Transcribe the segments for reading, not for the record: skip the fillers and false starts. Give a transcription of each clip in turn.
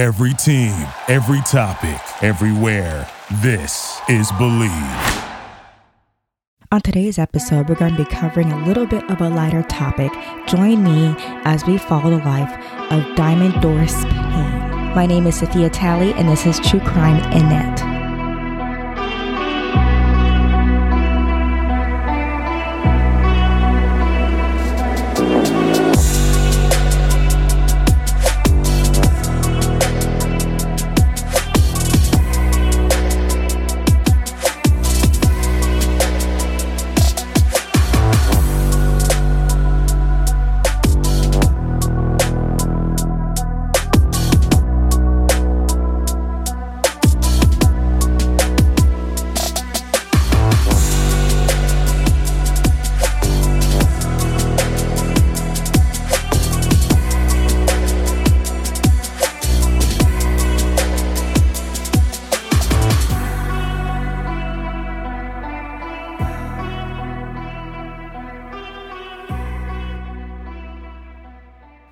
Every team, every topic, everywhere. This is Believe. On today's episode, we're going to be covering a little bit of a lighter topic. Join me as we follow the life of Diamond Doris Payne. My name is Sophia Talley, and this is True Crime Innet.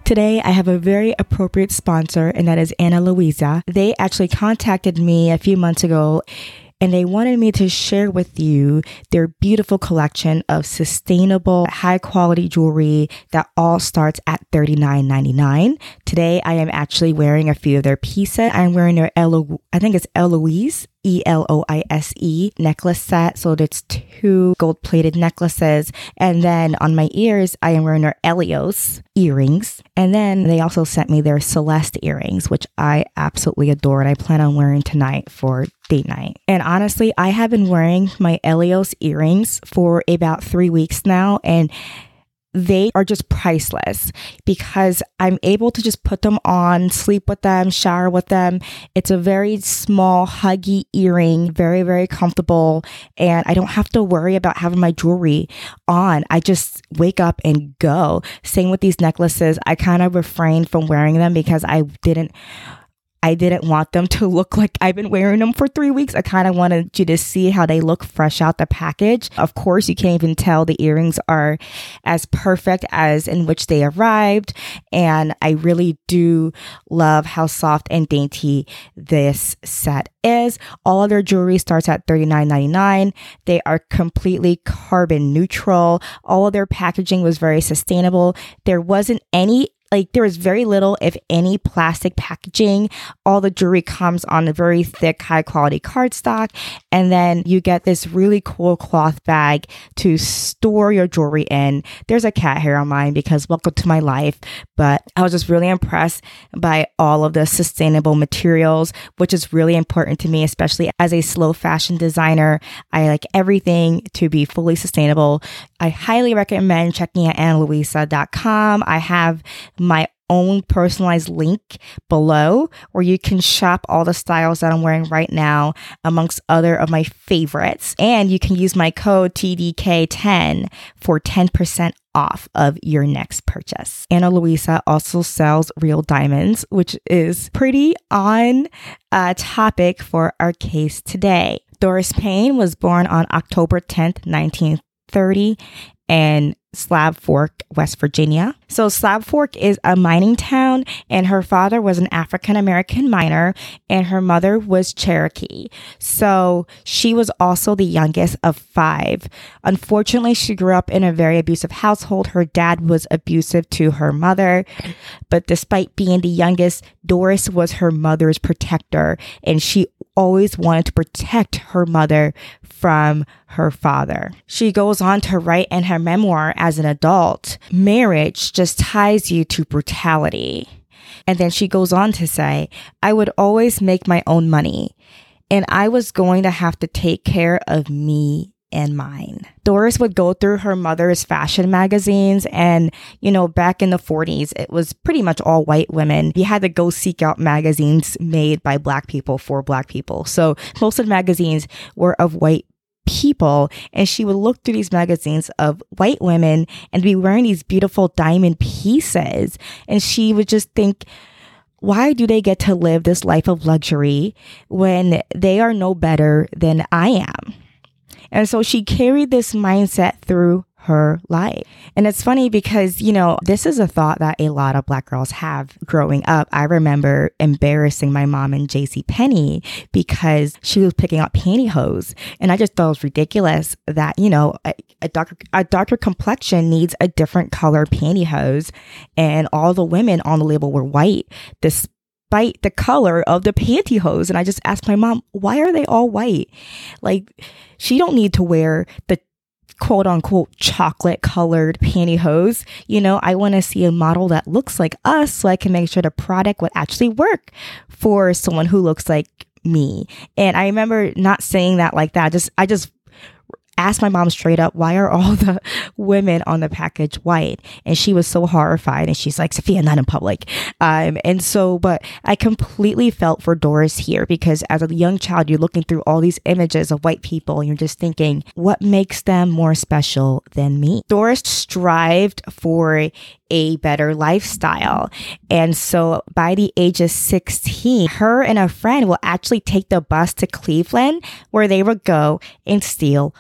Today, I have a very appropriate sponsor, and that is Ana Luisa. They actually contacted me a few months ago, and they wanted me to share with you their beautiful collection of sustainable, high-quality jewelry that all starts at $39.99. Today, I am actually wearing a few of their pieces. I'm wearing their Eloise. Eloise necklace set. So it's 2 gold-plated necklaces. And then on my ears, I am wearing their Elios earrings. And then they also sent me their Celeste earrings, which I absolutely adore. And I plan on wearing tonight for date night. And honestly, I have been wearing my Elios earrings for about 3 weeks now. And they are just priceless because I'm able to just put them on, sleep with them, shower with them. It's a very small, huggy earring, very, very comfortable. And I don't have to worry about having my jewelry on. I just wake up and go. Same with these necklaces. I kind of refrained from wearing them because I didn't want them to look like I've been wearing them for 3 weeks. I kind of wanted you to see how they look fresh out the package. Of course, you can't even tell the earrings are as perfect as in which they arrived. And I really do love how soft and dainty this set is. All of their jewelry starts at $39.99. They are completely carbon neutral. All of their packaging was very sustainable. There is very little, if any, plastic packaging. All the jewelry comes on a very thick, high-quality cardstock. And then you get this really cool cloth bag to store your jewelry in. There's a cat hair on mine because welcome to my life. But I was just really impressed by all of the sustainable materials, which is really important to me, especially as a slow fashion designer. I like everything to be fully sustainable. I highly recommend checking out AnaLuisa.com. I have my own personalized link below where you can shop all the styles that I'm wearing right now amongst other of my favorites. And you can use my code TDK10 for 10% off of your next purchase. Ana Luisa also sells real diamonds, which is pretty on topic for our case today. Doris Payne was born on October 10th, 1930 in Slab Fork, West Virginia. So Slab Fork is a mining town, and her father was an African-American miner, and her mother was Cherokee. So she was also the youngest of 5. Unfortunately, she grew up in a very abusive household. Her dad was abusive to her mother, but despite being the youngest, Doris was her mother's protector, and she always wanted to protect her mother from her father. She goes on to write in her memoir as an adult, marriage just ties you to brutality. And then she goes on to say, I would always make my own money, and I was going to have to take care of me and mine. Doris would go through her mother's fashion magazines, and back in the 40s, it was pretty much all white women. You had to go seek out magazines made by Black people for Black people. So most of the magazines were of white people, and she would look through these magazines of white women and be wearing these beautiful diamond pieces, and she would just think, why do they get to live this life of luxury when they are no better than I am? And so she carried this mindset through her life. And it's funny because, you know, this is a thought that a lot of Black girls have growing up. I remember embarrassing my mom in JCPenney because she was picking out pantyhose. And I just thought it was ridiculous that, you know, a darker complexion needs a different color pantyhose. And all the women on the label were white, despite the color of the pantyhose. And I just asked my mom, why are they all white? Like, she don't need to wear the quote unquote chocolate colored pantyhose. You know, I want to see a model that looks like us so I can make sure the product would actually work for someone who looks like me. And I remember not saying that like that. I just asked my mom straight up, why are all the women on the package white? And she was so horrified. And she's like, Sophia, not in public. But I completely felt for Doris here, because as a young child, you're looking through all these images of white people and you're just thinking, what makes them more special than me? Doris strived for a better lifestyle. And so by the age of 16, her and a friend will actually take the bus to Cleveland, where they will go and steal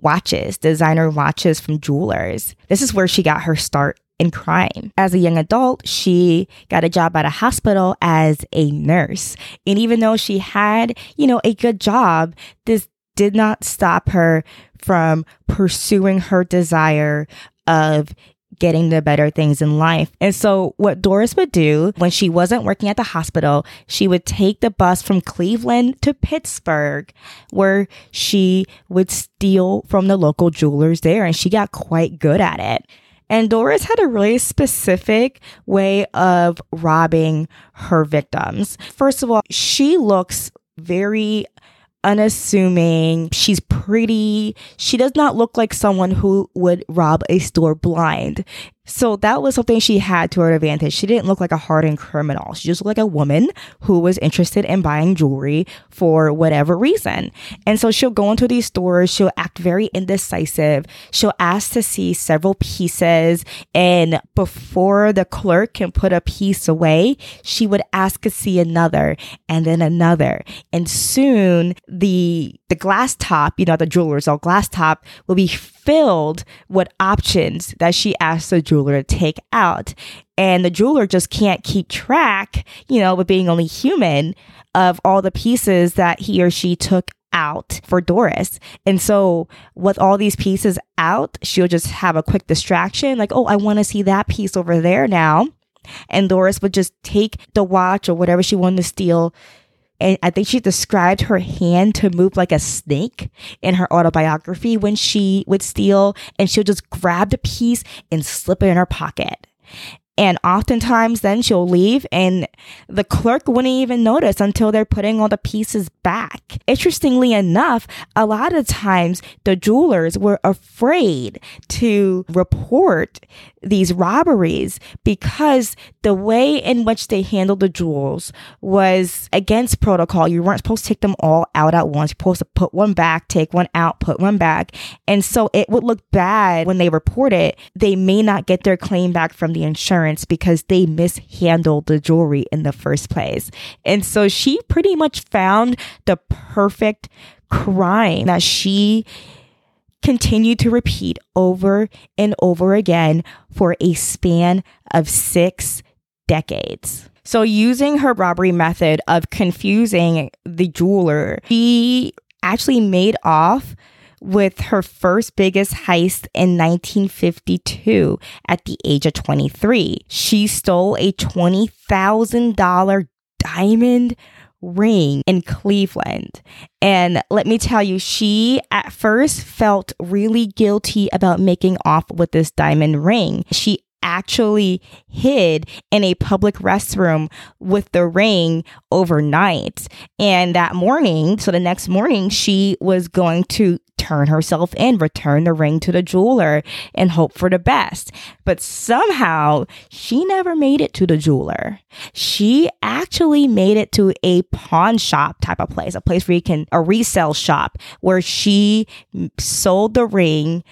watches, designer watches from jewelers. This is where she got her start in crime. As a young adult, she got a job at a hospital as a nurse. And even though she had, you know, a good job, this did not stop her from pursuing her desire of getting the better things in life. And so what Doris would do when she wasn't working at the hospital, she would take the bus from Cleveland to Pittsburgh, where she would steal from the local jewelers there. And she got quite good at it. And Doris had a really specific way of robbing her victims. First of all, she looks very unassuming. She's pretty. She does not look like someone who would rob a store blind. So that was something she had to her advantage. She didn't look like a hardened criminal. She just looked like a woman who was interested in buying jewelry for whatever reason. And so she'll go into these stores. She'll act very indecisive. She'll ask to see several pieces. And before the clerk can put a piece away, she would ask to see another and then another. And soon the glass top, you know, the jeweler's all glass top, will be filled with options that she asked the jeweler to take out. And the jeweler just can't keep track, you know, with being only human, of all the pieces that he or she took out for Doris. And so with all these pieces out, she'll just have a quick distraction like, oh, I want to see that piece over there now. And Doris would just take the watch or whatever she wanted to steal. And I think she described her hand to move like a snake in her autobiography when she would steal, and she'll just grab the piece and slip it in her pocket. And oftentimes then she'll leave and the clerk wouldn't even notice until they're putting all the pieces back. Interestingly enough, a lot of times the jewelers were afraid to report these robberies because the way in which they handled the jewels was against protocol. You weren't supposed to take them all out at once. You're supposed to put one back, take one out, put one back. And so it would look bad when they report it. They may not get their claim back from the insurance because they mishandled the jewelry in the first place. And so she pretty much found the perfect crime that she continued to repeat over and over again for a span of 6 decades. So using her robbery method of confusing the jeweler, she actually made off with her first biggest heist in 1952 at the age of 23. She stole a $20,000 diamond ring in Cleveland. And let me tell you, she at first felt really guilty about making off with this diamond ring. She actually hid in a public restroom with the ring overnight. And that morning, so the next morning, she was going to turn herself in, return the ring to the jeweler, and hope for the best. But somehow, she never made it to the jeweler. She actually made it to a pawn shop type of place, a place where you can, a resale shop, where she sold the ring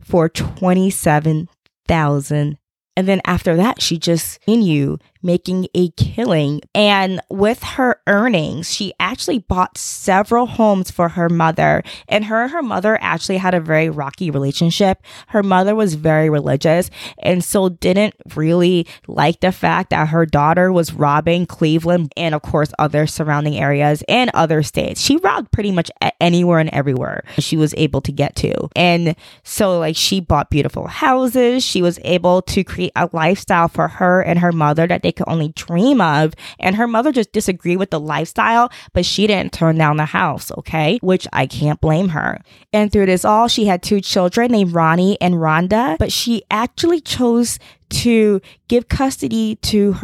for $27,000. And then after that, she just continued making a killing. And with her earnings, she actually bought several homes for her mother. And her mother actually had a very rocky relationship. Her mother was very religious and so didn't really like the fact that her daughter was robbing Cleveland and, of course, other surrounding areas and other states. She robbed pretty much anywhere and everywhere she was able to get to. And so, like, she bought beautiful houses. She was able to create a lifestyle for her and her mother that they could only dream of. And her mother just disagreed with the lifestyle, but she didn't turn down the house, okay? Which I can't blame her. And through this all, she had two children named Ronnie and Rhonda, but she actually chose to give custody to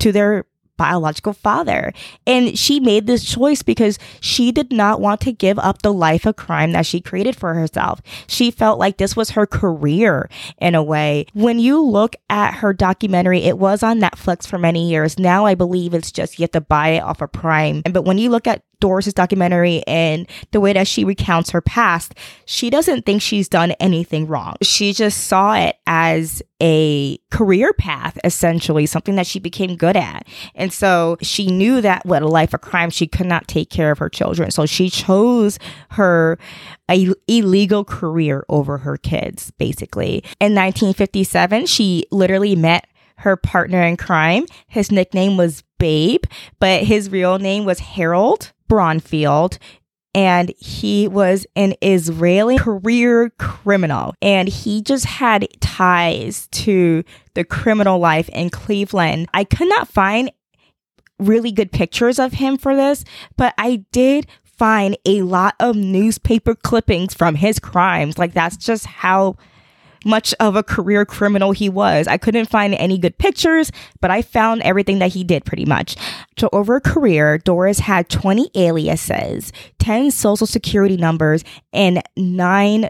their biological father. And she made this choice because she did not want to give up the life of crime that she created for herself. She felt like this was her career in a way. When you look at her documentary, it was on Netflix for many years. Now I believe it's just you have to buy it off of Prime. But when you look at Doris's documentary and the way that she recounts her past, she doesn't think she's done anything wrong. She just saw it as a career path, essentially, something that she became good at. And so she knew that with a life of crime, she could not take care of her children. So she chose her illegal career over her kids, basically. In 1957, she literally met her partner in crime. His nickname was Babe, but his real name was Harold Bronfield, and he was an Israeli career criminal, and he just had ties to the criminal life in Cleveland. I could not find really good pictures of him for this, but I did find a lot of newspaper clippings from his crimes. Like, that's just how much of a career criminal he was. I couldn't find any good pictures, but I found everything that he did pretty much. So over a career, Doris had 20 aliases, 10 social security numbers, and 9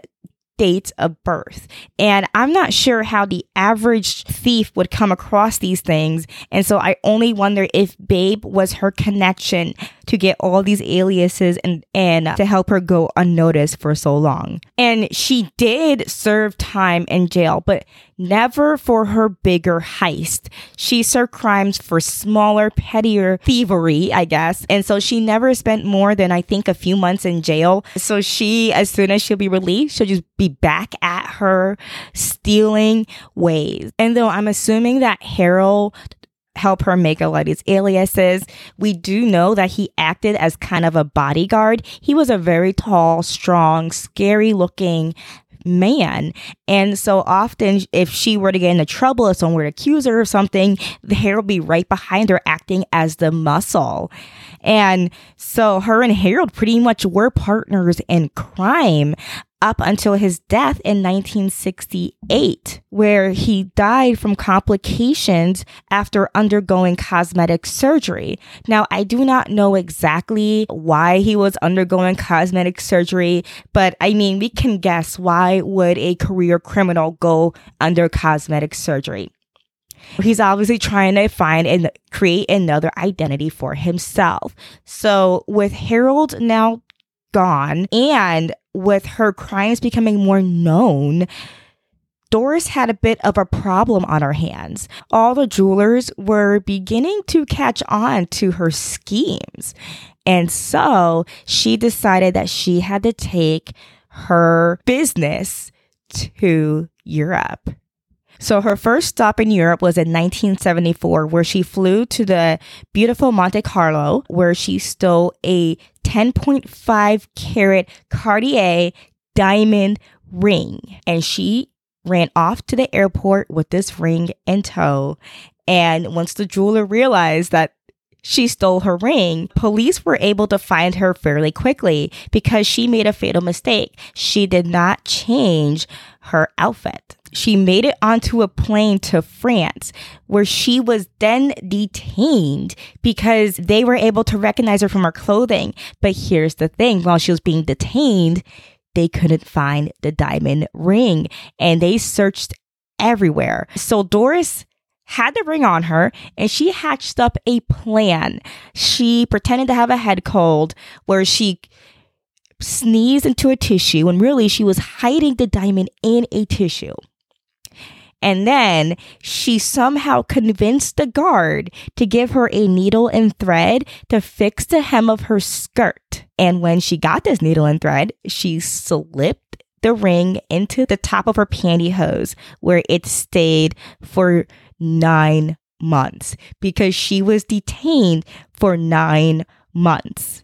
dates of birth. And I'm not sure how the average thief would come across these things. And so I only wonder if Babe was her connection to get all these aliases and to help her go unnoticed for so long. And she did serve time in jail, but never for her bigger heist. She served crimes for smaller, pettier thievery, I guess. And so she never spent more than, I think, a few months in jail. So she, as soon as she'll be released, she'll just be back at her stealing ways. And though I'm assuming that Harold help her make a lot of these aliases, we do know that he acted as kind of a bodyguard. He was a very tall, strong, scary looking man. And so often if she were to get into trouble, if someone were to accuse her of something, Harold would be right behind her acting as the muscle. And so her and Harold pretty much were partners in crime up until his death in 1968, where he died from complications after undergoing cosmetic surgery. Now, I do not know exactly why he was undergoing cosmetic surgery, but I mean, we can guess. Why would a career criminal go under cosmetic surgery? He's obviously trying to find and create another identity for himself. So with Harold now gone and with her crimes becoming more known, Doris had a bit of a problem on her hands. All the jewelers were beginning to catch on to her schemes. And so she decided that she had to take her business to Europe. So her first stop in Europe was in 1974, where she flew to the beautiful Monte Carlo, where she stole a 10.5 carat Cartier diamond ring. And she ran off to the airport with this ring in tow. And once the jeweler realized that she stole her ring, police were able to find her fairly quickly because she made a fatal mistake. She did not change her outfit. She made it onto a plane to France, where she was then detained because they were able to recognize her from her clothing. But here's the thing, while she was being detained, they couldn't find the diamond ring, and they searched everywhere. So Doris had the ring on her, and she hatched up a plan. She pretended to have a head cold, where she sneezed into a tissue, and really she was hiding the diamond in a tissue. And then she somehow convinced the guard to give her a needle and thread to fix the hem of her skirt. And when she got this needle and thread, she slipped the ring into the top of her pantyhose, where it stayed for 9 months, because she was detained for 9 months.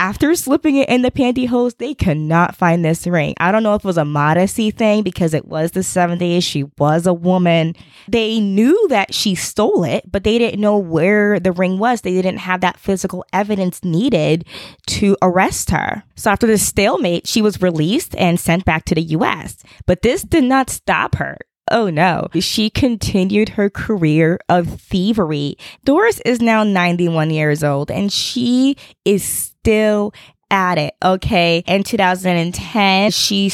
After slipping it in the pantyhose, they could not find this ring. I don't know if it was a modesty thing, because it was the 70s. She was a woman. They knew that she stole it, but they didn't know where the ring was. They didn't have that physical evidence needed to arrest her. So after this stalemate, she was released and sent back to the U.S. But this did not stop her. Oh no. She continued her career of thievery. Doris is now 91 years old, and she is still at it, okay? In 2010, she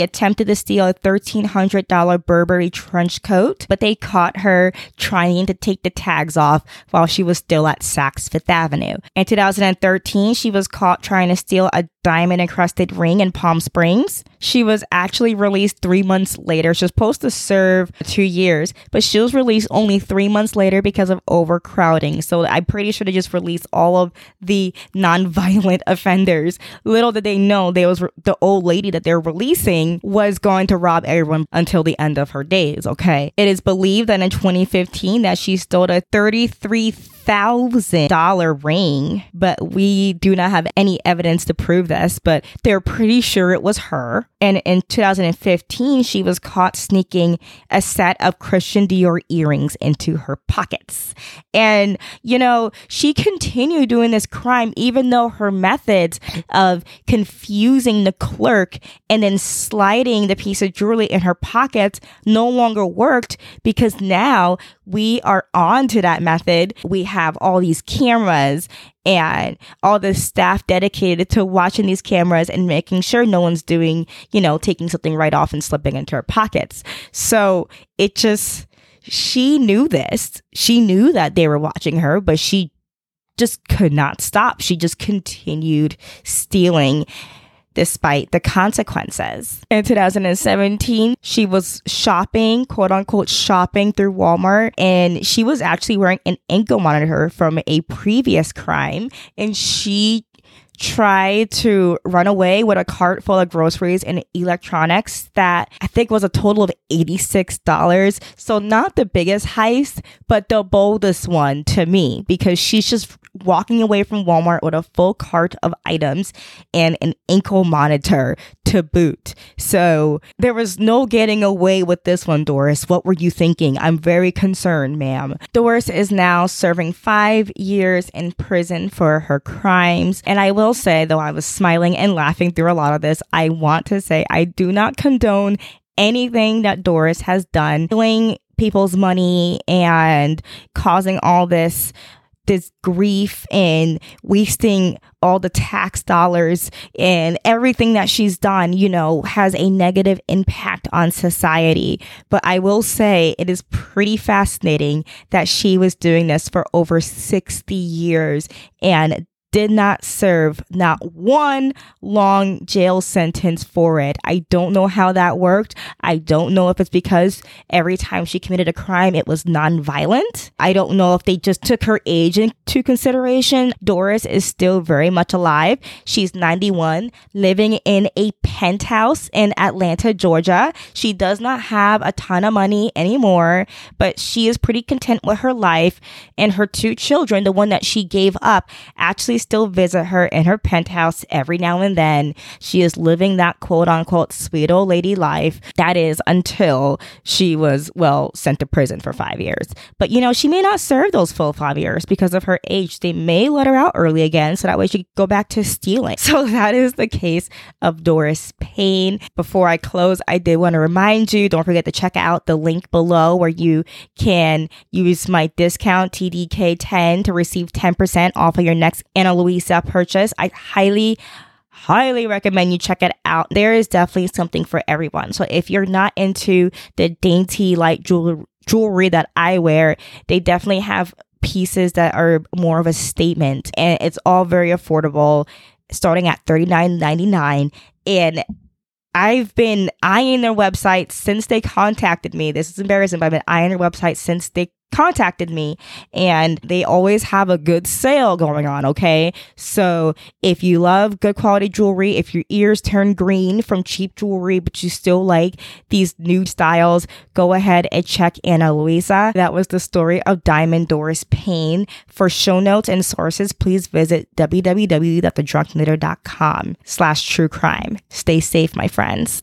attempted to steal a $1,300 Burberry trench coat, but they caught her trying to take the tags off while she was still at Saks Fifth Avenue. In 2013, she was caught trying to steal a diamond encrusted ring in Palm Springs. She was actually released 3 months later. She was supposed to serve 2 years, but she was released only 3 months later because of overcrowding. So I'm pretty sure they just released all of the nonviolent offenders. Little did they know the old lady that they're releasing was going to rob everyone until the end of her days, okay? It is believed that in 2015 that she stole a $33,000 ring, but we do not have any evidence to prove this, but they're pretty sure it was her. And in 2015, she was caught sneaking a set of Christian Dior earrings into her pockets. And, you know, she continued doing this crime, even though her methods of confusing the clerk and then sliding the piece of jewelry in her pockets no longer worked, because now we are on to that method. We have all these cameras and all the staff dedicated to watching these cameras and making sure no one's doing, you know, taking something right off and slipping into her pockets. So she knew this. She knew that they were watching her, but she just could not stop. She just continued stealing despite the consequences. In 2017, she was shopping, quote unquote, shopping through Walmart, and she was actually wearing an ankle monitor from a previous crime, and she tried to run away with a cart full of groceries and electronics that I think was a total of $86. So not the biggest heist, but the boldest one to me, because she's just walking away from Walmart with a full cart of items and an ankle monitor to boot. So there was no getting away with this one, Doris. What were you thinking? I'm very concerned, ma'am. Doris is now serving 5 years in prison for her crimes. And I will say, though I was smiling and laughing through a lot of this, I want to say I do not condone anything that Doris has done, stealing people's money and causing all this grief and wasting all the tax dollars, and everything that she's done, you know, has a negative impact on society. But I will say it is pretty fascinating that she was doing this for over 60 years and did not serve not one long jail sentence for it. I don't know how that worked. I don't know if it's because every time she committed a crime, it was nonviolent. I don't know if they just took her age into consideration. Doris is still very much alive. She's 91, living in a penthouse in Atlanta, Georgia. She does not have a ton of money anymore, but she is pretty content with her life, and her two children, the one that she gave up, actually still visit her in her penthouse every now and then. She is living that quote unquote sweet old lady life. That is until she was, well, sent to prison for 5 years. But, you know, she may not serve those full 5 years because of her age. They may let her out early again, so that way she could go back to stealing. So that is the case of Doris Payne. Before I close, I did want to remind you, don't forget to check out the link below where you can use my discount TDK10 to receive 10% off of your next Ana Luisa purchase. I highly recommend you check it out. There is definitely something for everyone. So if you're not into the dainty light jewelry that I wear, they definitely have pieces that are more of a statement, and it's all very affordable, starting at $39.99. And I've been eyeing their website since they contacted me. This is embarrassing, but I've been eyeing their website since they contacted me, and they always have a good sale going on, okay? So if you love good quality jewelry, if your ears turn green from cheap jewelry, but you still like these new styles, go ahead and check Ana Luisa. That was the story of Diamond Doris Payne. For show notes and sources, please visit www.thedrunkknitter.com/truecrime. Stay safe, my friends.